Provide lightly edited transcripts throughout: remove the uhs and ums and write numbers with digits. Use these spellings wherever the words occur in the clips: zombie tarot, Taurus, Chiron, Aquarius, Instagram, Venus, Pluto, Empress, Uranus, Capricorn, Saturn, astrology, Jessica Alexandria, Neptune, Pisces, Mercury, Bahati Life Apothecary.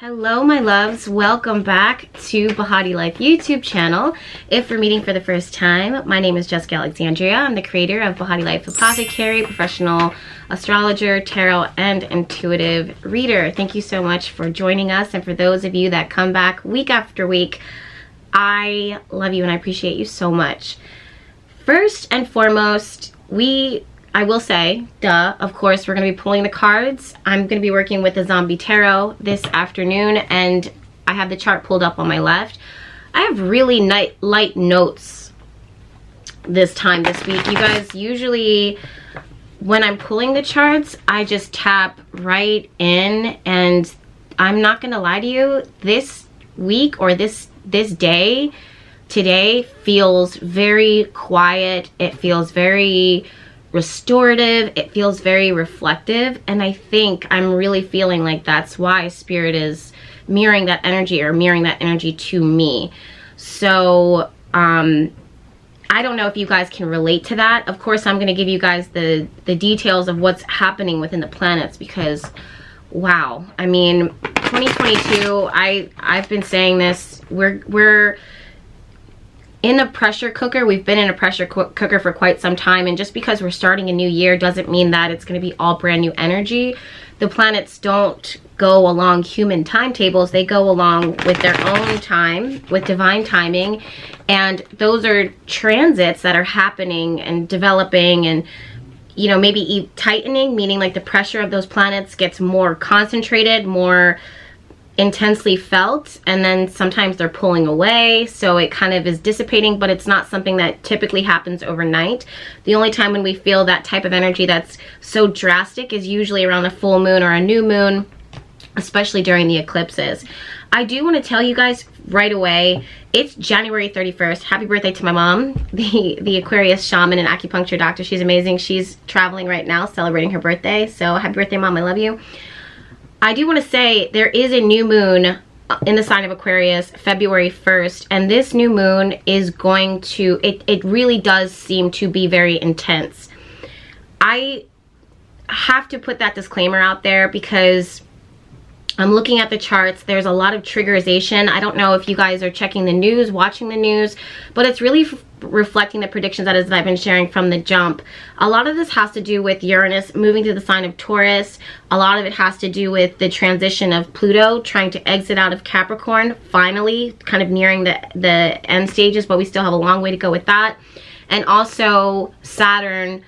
Hello my loves, welcome back to Bahati Life YouTube channel. If you're meeting for the first time, my name is Jessica Alexandria. I'm the creator of Bahati Life Apothecary, professional astrologer, tarot, and intuitive reader. Thank you so much for joining us, and for those of you that come back week after week, I love you and I appreciate you so much. First and foremost, I will say, duh, of course, we're going to be pulling the cards. I'm going to be working with the zombie tarot this afternoon, and I have the chart pulled up on my left. I have really light notes this week. You guys, usually when I'm pulling the charts, I just tap right in, and I'm not going to lie to you, this week or this day, today, feels very quiet. It feels very restorative. It feels very reflective, and I think I'm really feeling like that's why Spirit is mirroring that energy to me. So I don't know if you guys can relate to that. Of course, I'm going to give you guys the details of what's happening within the planets, because wow, I mean, 2022, I've been saying this, we're in a pressure cooker. We've been in a pressure cooker for quite some time, and just because we're starting a new year doesn't mean that it's going to be all brand new energy. The planets don't go along human timetables. They go along with their own time, with divine timing, and those are transits that are happening and developing, and you know, maybe tightening, meaning like the pressure of those planets gets more concentrated, more intensely felt, and then sometimes they're pulling away, so it kind of is dissipating, but it's not something that typically happens overnight. The only time when we feel that type of energy that's so drastic is usually around a full moon or a new moon, especially during the eclipses. I do want to tell you guys right away, it's January 31st. Happy birthday to my mom, the Aquarius shaman and acupuncture doctor. She's amazing. She's traveling right now celebrating her birthday, so happy birthday, Mom. I love you. I do want to say there is a new moon in the sign of Aquarius, February 1st, and this new moon is going to, it really does seem to be very intense. I have to put that disclaimer out there because I'm looking at the charts. There's a lot of triggerization. I don't know if you guys are checking the news, watching the news, but it's really reflecting the predictions that I've been sharing from the jump. A lot of this has to do with Uranus moving to the sign of Taurus. A lot of it has to do with the transition of Pluto trying to exit out of Capricorn, finally kind of nearing the end stages, but we still have a long way to go with that. And also Saturn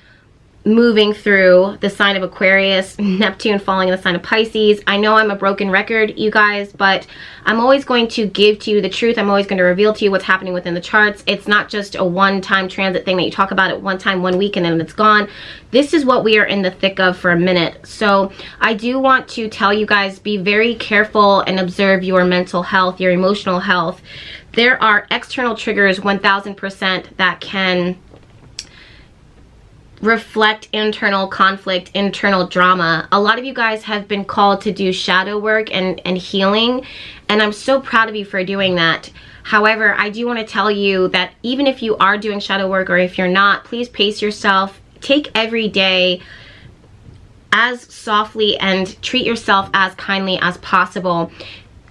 moving through the sign of Aquarius, Neptune falling in the sign of Pisces. I know I'm a broken record, you guys, but I'm always going to give to you the truth. I'm always going to reveal to you what's happening within the charts. It's not just a one-time transit thing that you talk about at one time, one week, and then it's gone. This is what we are in the thick of for a minute. So I do want to tell you guys, be very careful and observe your mental health, your emotional health. There are external triggers 1000% that can reflect internal conflict, internal drama. A lot of you guys have been called to do shadow work and healing, and I'm so proud of you for doing that. However, I do want to tell you that even if you are doing shadow work, or if you're not, please pace yourself. Take every day as softly and treat yourself as kindly as possible.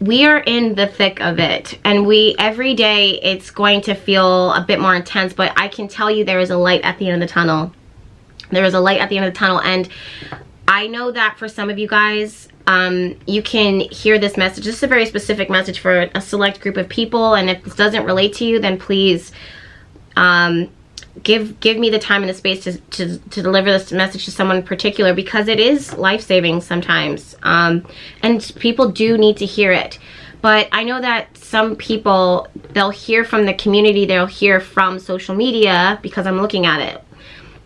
We are in the thick of it, and every day it's going to feel a bit more intense, but I can tell you there is a light at the end of the tunnel. There is a light at the end of the tunnel, and I know that for some of you guys, you can hear this message. This is a very specific message for a select group of people, and if this doesn't relate to you, then please give me the time and the space to deliver this message to someone in particular, because it is life-saving sometimes, and people do need to hear it. But I know that some people, they'll hear from the community, they'll hear from social media, because I'm looking at it.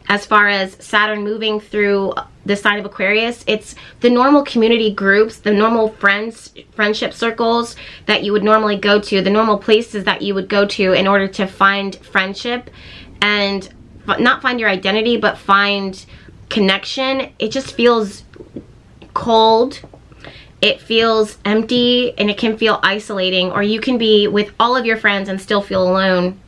As far as Saturn moving through the sign of Aquarius, it's the normal community groups, the normal friendship circles that you would normally go to, the normal places that you would go to in order to find friendship and not find your identity, but find connection. It just feels cold. It feels empty, and it can feel isolating, or you can be with all of your friends and still feel alone.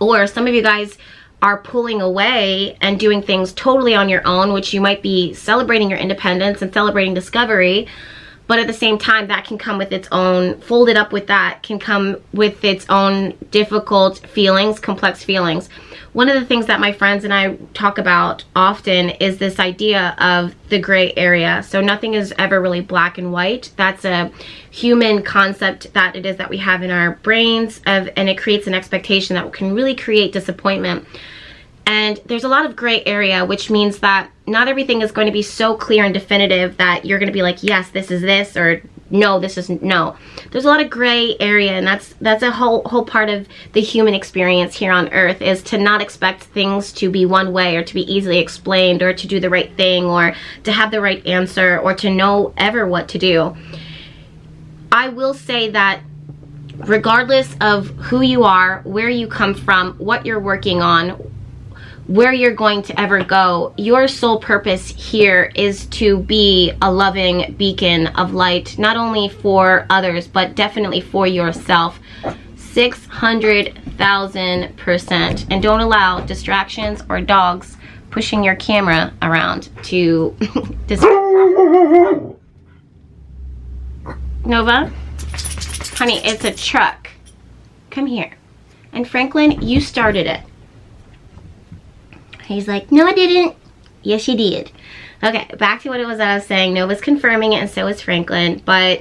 Or some of you guys are pulling away and doing things totally on your own, which you might be celebrating your independence and celebrating discovery, But at the same time, that can come with its own, folded up with that, can come with its own difficult feelings, complex feelings. One of the things that my friends and I talk about often is this idea of the gray area. So nothing is ever really black and white. That's a human concept that it is that we have in our brains, and it creates an expectation that can really create disappointment. And there's a lot of gray area, which means that not everything is going to be so clear and definitive that you're going to be like, yes, this is this, or no, this is no. There's a lot of gray area, and that's a whole part of the human experience here on Earth, is to not expect things to be one way, or to be easily explained, or to do the right thing, or to have the right answer, or to know ever what to do. I will say that regardless of who you are, where you come from, what you're working on, where you're going to ever go, your sole purpose here is to be a loving beacon of light, not only for others, but definitely for yourself, 600,000%. And don't allow distractions or dogs pushing your camera around to Nova, honey, it's a truck. Come here. And Franklin, you started it. He's like, no, I didn't. Yes, you did. Okay, back to what it was that I was saying. Nova's confirming it, and so is Franklin. But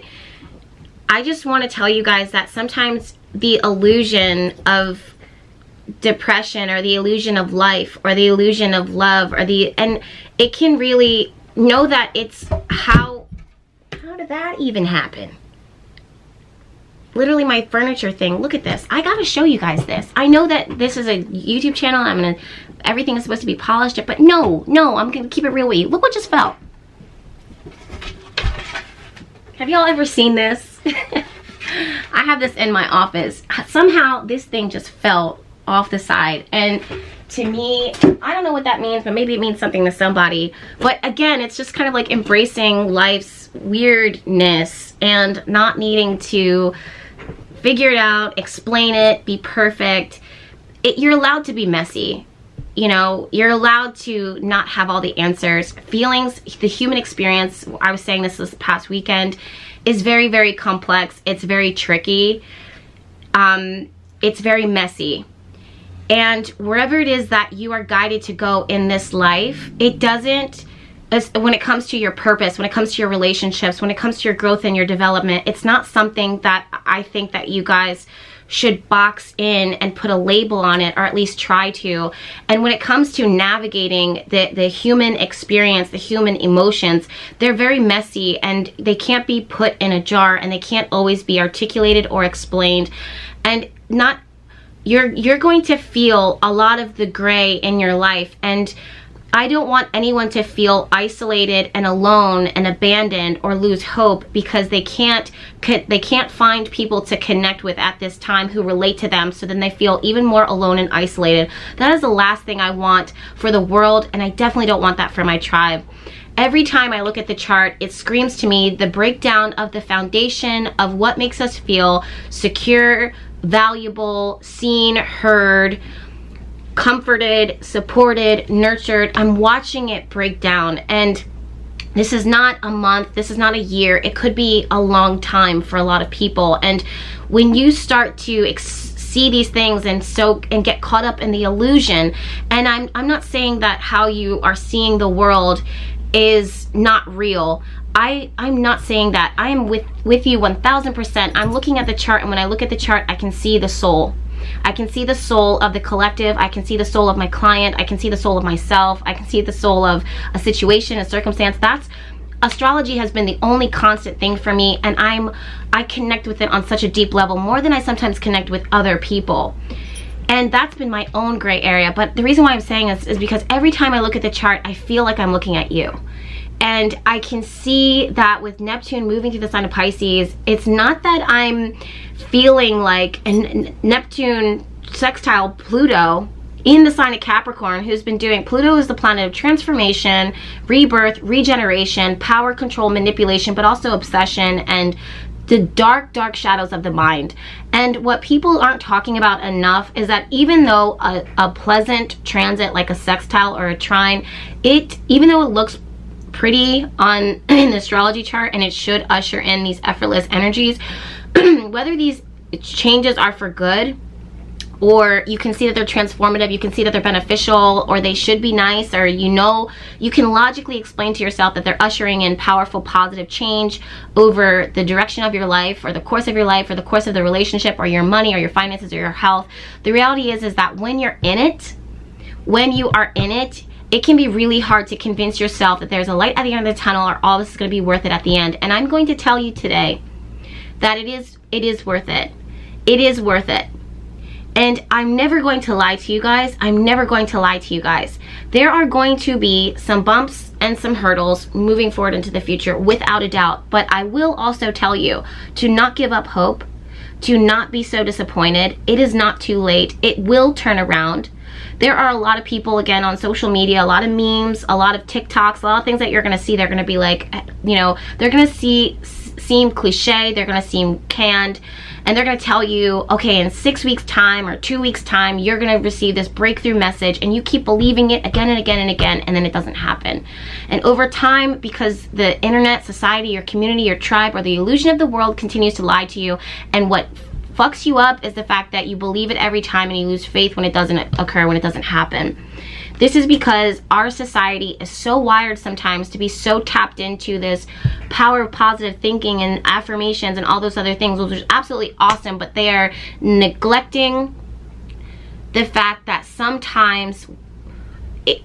I just want to tell you guys that sometimes the illusion of depression, or the illusion of life, or the illusion of love, or the, and it can really, know that it's, how did that even happen? Literally my furniture thing, look at this. I gotta show you guys this. I know that this is a YouTube channel, everything is supposed to be polished, but no, I'm gonna keep it real with you. Look what just fell. Have y'all ever seen this? I have this in my office. Somehow this thing just fell off the side, and to me, I don't know what that means, but maybe it means something to somebody. But again, it's just kind of like embracing life's weirdness and not needing to figure it out, explain it, be perfect. You're allowed to be messy. You know, you're allowed to not have all the answers. Feelings, the human experience, I was saying this past weekend, is very, very complex. It's very tricky. It's very messy. And wherever it is that you are guided to go in this life, it doesn't, when it comes to your purpose, when it comes to your relationships, when it comes to your growth and your development, it's not something that I think that you guys should box in and put a label on it, or at least try to. And when it comes to navigating the human experience, the human emotions, they're very messy, and they can't be put in a jar, and they can't always be articulated or explained. And not, you're going to feel a lot of the gray in your life, and I don't want anyone to feel isolated and alone and abandoned or lose hope because they can't find people to connect with at this time who relate to them, so then they feel even more alone and isolated. That is the last thing I want for the world, and I definitely don't want that for my tribe. Every time I look at the chart, it screams to me the breakdown of the foundation of what makes us feel secure, valuable, seen, heard, comforted, supported, nurtured. I'm watching it break down, and this is not a month, this is not a year, it could be a long time for a lot of people. And when you start to see these things and soak and get caught up in the illusion, and I'm not saying that how you are seeing the world is not real. I'm not saying that. I am with you 1000%. I'm looking at the chart, and when I look at the chart, I can see the soul. I can see the soul of the collective. I can see the soul of my client. I can see the soul of myself. I can see the soul of a situation, a circumstance. That's, astrology has been the only constant thing for me, and I connect with it on such a deep level, more than I sometimes connect with other people. And that's been my own gray area. But the reason why I'm saying this is because every time I look at the chart, I feel like I'm looking at you. And I can see that with Neptune moving through the sign of Pisces, it's not that I'm feeling like, and Neptune sextile Pluto in the sign of Capricorn, who's been doing, Pluto is the planet of transformation, rebirth, regeneration, power, control, manipulation, but also obsession and the dark, dark shadows of the mind. And what people aren't talking about enough is that even though a pleasant transit like a sextile or a trine, even though it looks pretty on in the astrology chart, and it should usher in these effortless energies. Whether these changes are for good, or you can see that they're transformative, you can see that they're beneficial, or they should be nice, or you can logically explain to yourself that they're ushering in powerful positive change over the direction of your life, or the course of your life, or the course of the relationship, or your money, or your finances, or your health. The reality is that when you're in it, it can be really hard to convince yourself that there's a light at the end of the tunnel, or all this is going to be worth it at the end. And I'm going to tell you today that it is worth it. It is worth it. And I'm never going to lie to you guys. There are going to be some bumps and some hurdles moving forward into the future, without a doubt. But I will also tell you to not give up hope, to not be so disappointed. It is not too late. It will turn around. There are a lot of people, again, on social media, a lot of memes, a lot of TikToks, a lot of things that you're going to see. They're going to be like, you know, they're going to seem cliche, they're going to seem canned, and they're going to tell you, okay, in 6 weeks time or 2 weeks time, you're going to receive this breakthrough message, and you keep believing it again and again and again, and then it doesn't happen. And over time, because the internet, society, your community, your tribe, or the illusion of the world continues to lie to you, and what fucks you up is the fact that you believe it every time and you lose faith when it doesn't occur, when it doesn't happen. This is because our society is so wired sometimes to be so tapped into this power of positive thinking and affirmations and all those other things, which is absolutely awesome, but they are neglecting the fact that sometimes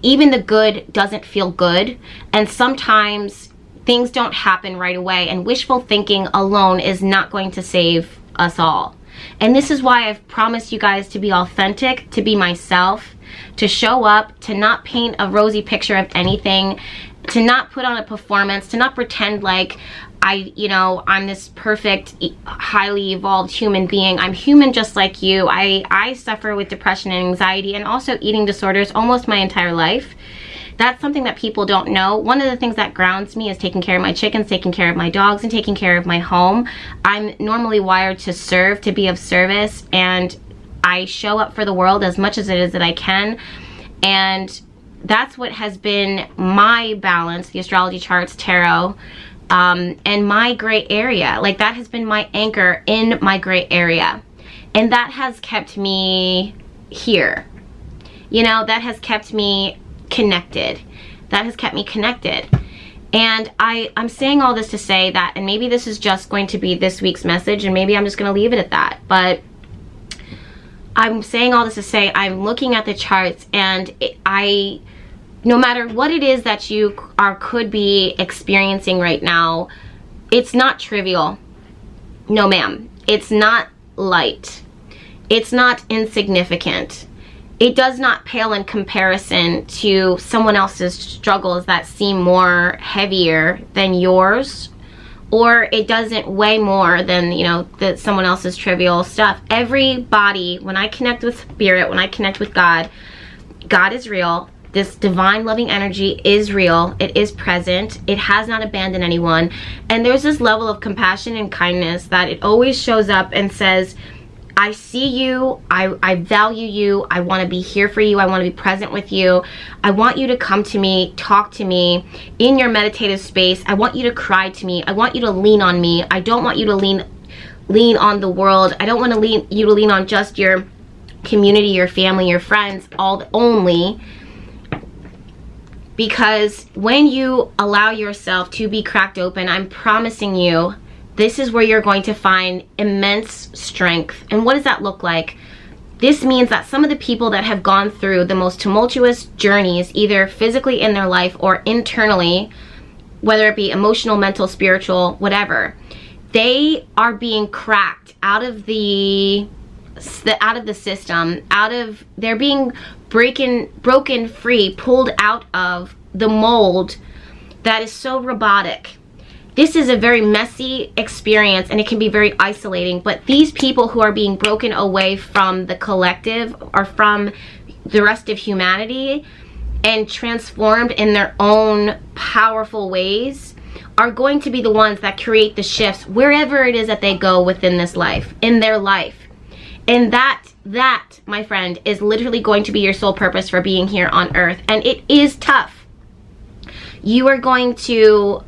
even the good doesn't feel good, and sometimes things don't happen right away, and wishful thinking alone is not going to save us all. And this is why I've promised you guys to be authentic, to be myself, to show up, to not paint a rosy picture of anything, to not put on a performance, to not pretend like I'm this perfect, highly evolved human being. I'm human just like you. I suffer with depression and anxiety, and also eating disorders almost my entire life. That's something that people don't know. One of the things that grounds me is taking care of my chickens, taking care of my dogs, and taking care of my home. I'm normally wired to serve, to be of service, and I show up for the world as much as it is that I can, and that's what has been my balance, the astrology charts, tarot, and my gray area. Like, that has been my anchor in my gray area, and that has kept me here. You know, that has kept me connected. And I'm saying all this to say that, and maybe this is just going to be this week's message, and maybe I'm just going to leave it at that, but I'm saying all this to say I'm looking at the charts, and no matter what it is that you could be experiencing right now, it's not trivial. No, ma'am. It's not light. It's not insignificant. It does not pale in comparison to someone else's struggles that seem more heavier than yours, or it doesn't weigh more than, you know, that someone else's trivial stuff. Everybody, when I connect with spirit, when I connect with God, God is real. This divine loving energy is real. It is present. It has not abandoned anyone. And there's this level of compassion and kindness that it always shows up and says, I see you, I value you, I want to be here for you, I want to be present with you, I want you to come to me, talk to me in your meditative space, I want you to cry to me, I want you to lean on me, I don't want you to lean on the world, I don't want to lean on just your community, your family, your friends, only. Because when you allow yourself to be cracked open, I'm promising you, this is where you're going to find immense strength. And what does that look like? This means that some of the people that have gone through the most tumultuous journeys, either physically in their life or internally, whether it be emotional, mental, spiritual, whatever, they are being cracked out of the system, they're being broken free, pulled out of the mold that is so robotic. This is a very messy experience, and it can be very isolating, but these people who are being broken away from the collective or from the rest of humanity and transformed in their own powerful ways are going to be the ones that create the shifts wherever it is that they go within this life, in their life. And that, my friend, is literally going to be your sole purpose for being here on earth. And it is tough. you are going to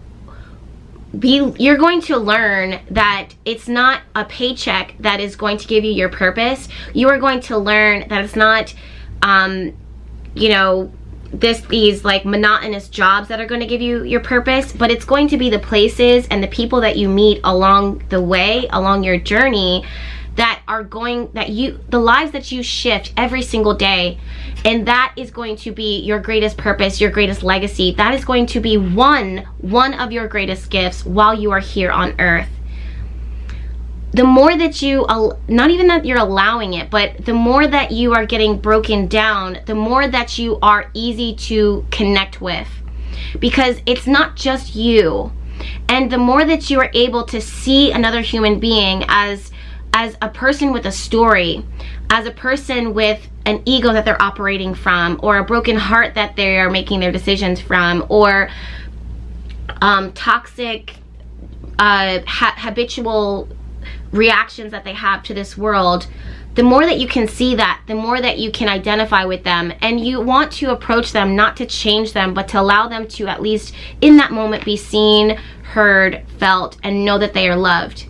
be, you're going to learn that it's not a paycheck that is going to give you your purpose. You are going to learn that it's not, you know, these like monotonous jobs that are going to give you your purpose, but it's going to be the places and the people that you meet along the way, along your journey, that are going, that you, the lives that you shift every single day, and that is going to be your greatest purpose, your greatest legacy. That is going to be one of your greatest gifts while you are here on earth. The more that you, not even that you're allowing it, but the more that you are getting broken down, the more that you are easy to connect with, because it's not just you. And the more that you are able to see another human being as a person with a story, as a person with an ego that they're operating from, or a broken heart that they are making their decisions from, or toxic, habitual reactions that they have to this world, the more that you can see that, the more that you can identify with them, and you want to approach them not to change them, but to allow them to, at least in that moment, be seen, heard, felt, and know that they are loved.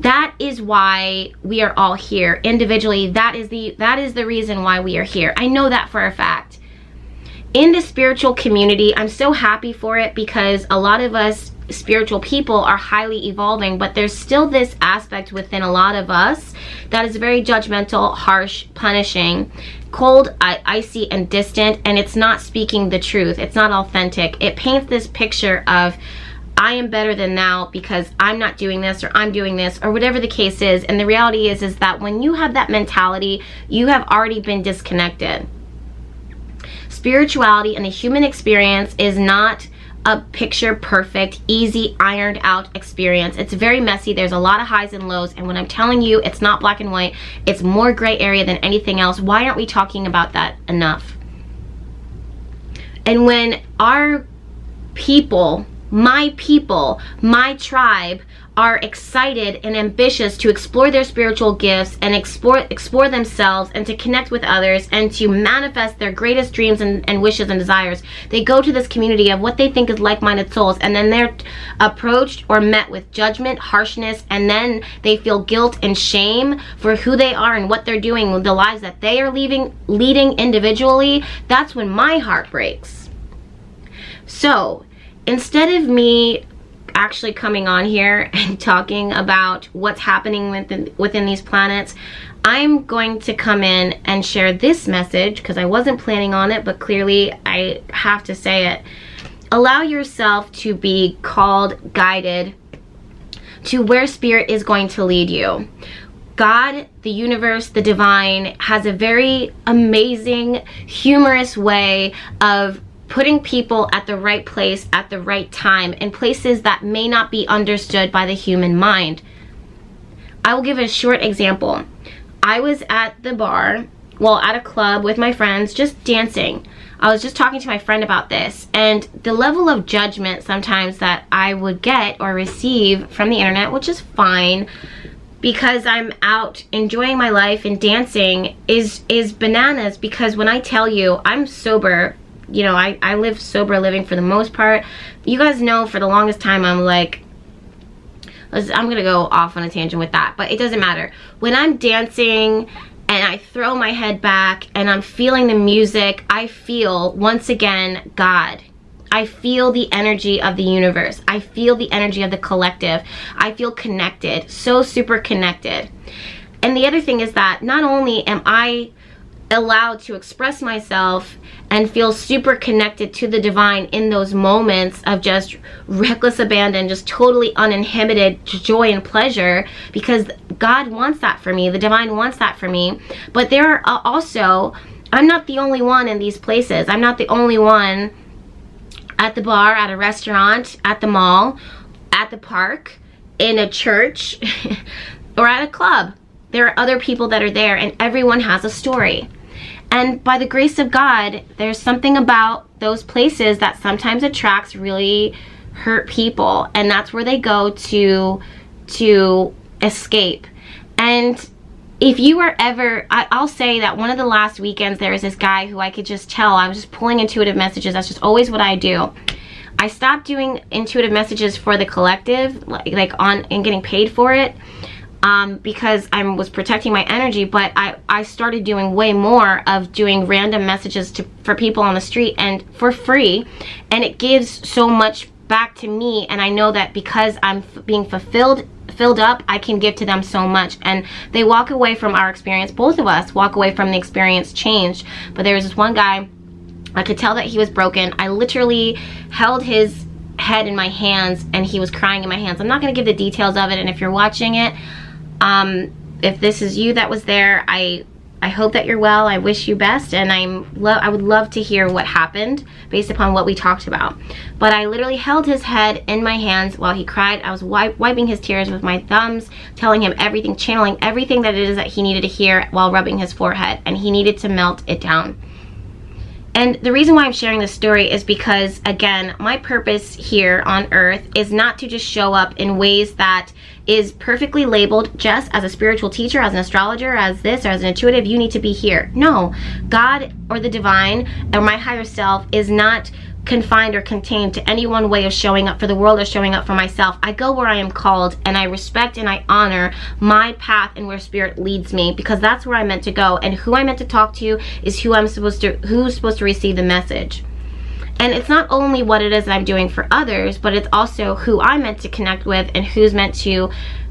That is why we are all here individually. That is the reason why we are here. I know that for a fact. In the spiritual community, I'm so happy for it, because a lot of us spiritual people are highly evolving, but there's still this aspect within a lot of us that is very judgmental, harsh, punishing, cold, icy, and distant, and it's not speaking the truth. It's not authentic. It paints this picture of, I am better than thou because I'm not doing this, or I'm doing this, or whatever the case is. And the reality is that when you have that mentality, you have already been disconnected. Spirituality and the human experience is not a picture perfect, easy, ironed out experience. It's very messy. There's a lot of highs and lows. And when I'm telling you, it's not black and white, it's more gray area than anything else. Why aren't we talking about that enough? And when our people, my tribe, are excited and ambitious to explore their spiritual gifts and explore themselves, and to connect with others, and to manifest their greatest dreams and wishes and desires, they go to this community of what they think is like-minded souls, and then they're approached or met with judgment, harshness, and then they feel guilt and shame for who they are and what they're doing with the lives that they are leading individually. That's when my heart breaks. So instead of me actually coming on here and talking about what's happening within these planets, I'm going to come in and share this message, because I wasn't planning on it, but clearly I have to say it. Allow yourself to be called, guided to where spirit is going to lead you. God, the universe, the divine, has a very amazing, humorous way of putting people at the right place at the right time, in places that may not be understood by the human mind. I will give a short example. I was at the bar, well, at a club with my friends, just dancing. I was just talking to my friend about this, and the level of judgment sometimes that I would get or receive from the internet, which is fine, because I'm out enjoying my life and dancing, is bananas. Because when I tell you I'm sober, you know, I live sober living for the most part. You guys know for the longest time I'm like, I'm gonna go off on a tangent with that, but it doesn't matter. When I'm dancing and I throw my head back and I'm feeling the music, I feel, once again, God. I feel the energy of the universe. I feel the energy of the collective. I feel connected, so super connected. And the other thing is that not only am I allowed to express myself and feel super connected to the divine in those moments of just reckless abandon, just totally uninhibited joy and pleasure, because God wants that for me, the divine wants that for me. But there are also, I'm not the only one in these places. I'm not the only one at the bar, at a restaurant, at the mall, at the park, in a church, or at a club. There are other people that are there, and everyone has a story. And by the grace of God, there's something about those places that sometimes attracts really hurt people, and that's where they go to escape. And if you were ever, I'll say that one of the last weekends, there was this guy who I could just tell, I was just pulling intuitive messages, that's just always what I do. I stopped doing intuitive messages for the collective, like on and getting paid for it, because I was protecting my energy. But I started doing way more of doing random messages for people on the street and for free, and it gives so much back to me. And I know that because I'm being filled up, I can give to them so much, and they walk away from our experience. Both of us walk away from the experience changed. But there was this one guy, I could tell that he was broken. I literally held his head in my hands and he was crying in my hands. I'm not going to give the details of it, and if you're watching it, if this is you that was there, I hope that you're well. I wish you best, and I would love to hear what happened based upon what we talked about. But I literally held his head in my hands while he cried. I was wiping his tears with my thumbs, telling him everything, channeling everything that it is that he needed to hear while rubbing his forehead, and he needed to melt it down. And the reason why I'm sharing this story is because, again, my purpose here on earth is not to just show up in ways that is perfectly labeled just as a spiritual teacher, as an astrologer, as this, or as an intuitive, you need to be here. No, God or the divine or my higher self is not confined or contained to any one way of showing up for the world or showing up for myself. I go where I am called, and I respect and I honor my path and where spirit leads me, because that's where I'm meant to go, and who I'm meant to talk to is who's supposed to receive the message. And it's not only what it is that I'm doing for others, but it's also who I'm meant to connect with, and who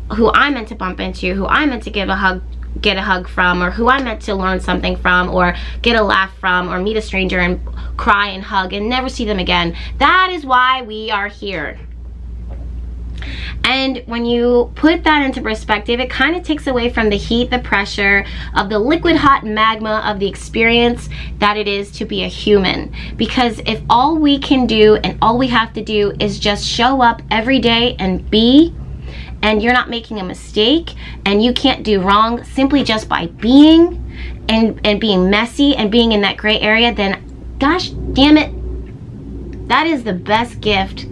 I'm meant to bump into, who I'm meant to give a hug, get a hug from, or who I meant to learn something from, or get a laugh from, or meet a stranger and cry and hug and never see them again. That is why we are here. And when you put that into perspective, it kind of takes away from the heat, the pressure of the liquid hot magma of the experience that it is to be a human. Because if all we can do and all we have to do is just show up every day and be, and you're not making a mistake, and you can't do wrong simply just by being and being messy and being in that gray area, then gosh damn it, that is the best gift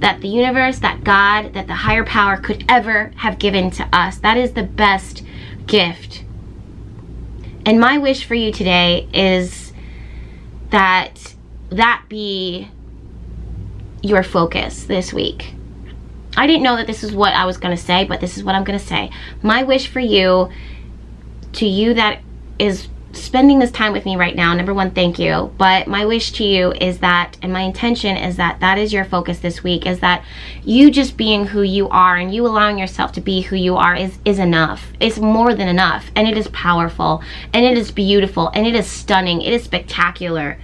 that the universe, that God, that the higher power could ever have given to us. That is the best gift. And my wish for you today is that that be your focus this week. I didn't know that this is what I was going to say, but this is what I'm going to say. My wish for you, to you that is spending this time with me right now, number one, thank you. But my wish to you is that, and my intention is that that is your focus this week, is that you just being who you are and you allowing yourself to be who you are is enough. It's more than enough, and it is powerful, and it is beautiful, and it is stunning, it is spectacular.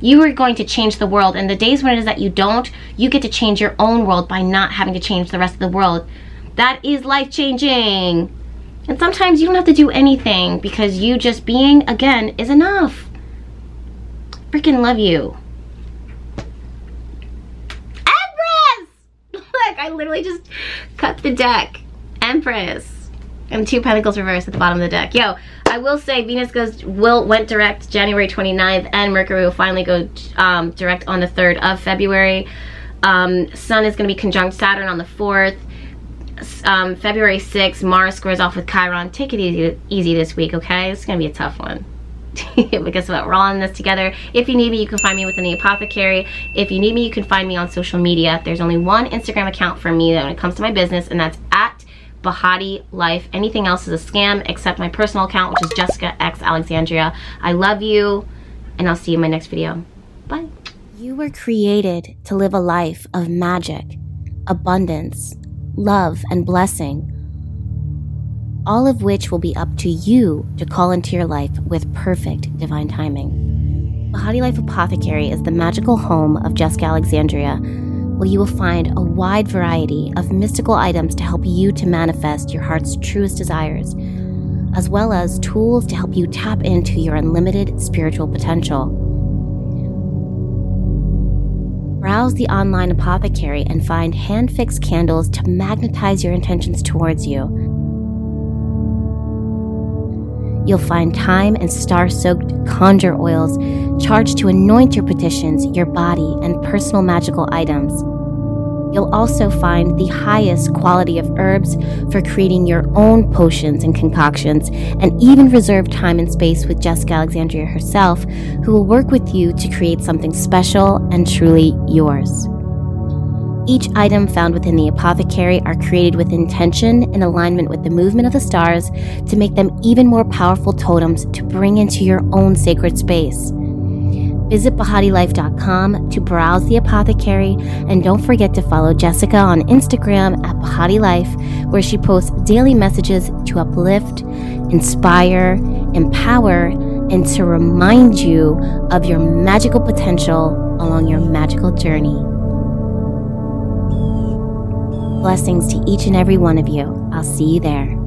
You are going to change the world, and the days when it is that you don't, you get to change your own world by not having to change the rest of the world. That is life-changing. And sometimes you don't have to do anything, because you just being, again, is enough. Freaking love you. Empress! Look, I literally just cut the deck. Empress. And two pentacles reversed at the bottom of the deck. Yo, I will say Venus went direct January 29th, and Mercury will finally go direct on the 3rd of February. Sun is going to be conjunct Saturn on the 4th. February 6th, Mars squares off with Chiron. Take it easy this week, okay? It's going to be a tough one. But guess what? We're all in this together. If you need me, you can find me within the apothecary. If you need me, you can find me on social media. There's only one Instagram account for me when it comes to my business, and that's at Bahati Life. Anything else is a scam except my personal account, which is Jessica X Alexandria. I love you, and I'll see you in my next video. Bye. You were created to live a life of magic, abundance, love, and blessing, all of which will be up to you to call into your life with perfect divine timing. Bahati Life Apothecary is the magical home of Jessica Alexandria, where you will find a wide variety of mystical items to help you to manifest your heart's truest desires, as well as tools to help you tap into your unlimited spiritual potential. Browse the online apothecary and find hand-fixed candles to magnetize your intentions towards you. You'll find thyme and star-soaked conjure oils charged to anoint your petitions, your body, and personal magical items. You'll also find the highest quality of herbs for creating your own potions and concoctions, and even reserve time and space with Jessica Alexandria herself, who will work with you to create something special and truly yours. Each item found within the apothecary are created with intention and alignment with the movement of the stars to make them even more powerful totems to bring into your own sacred space. Visit BahatiLife.com to browse the apothecary, and don't forget to follow Jessica on Instagram at Bahati Life, where she posts daily messages to uplift, inspire, empower, and to remind you of your magical potential along your magical journey. Blessings to each and every one of you. I'll see you there.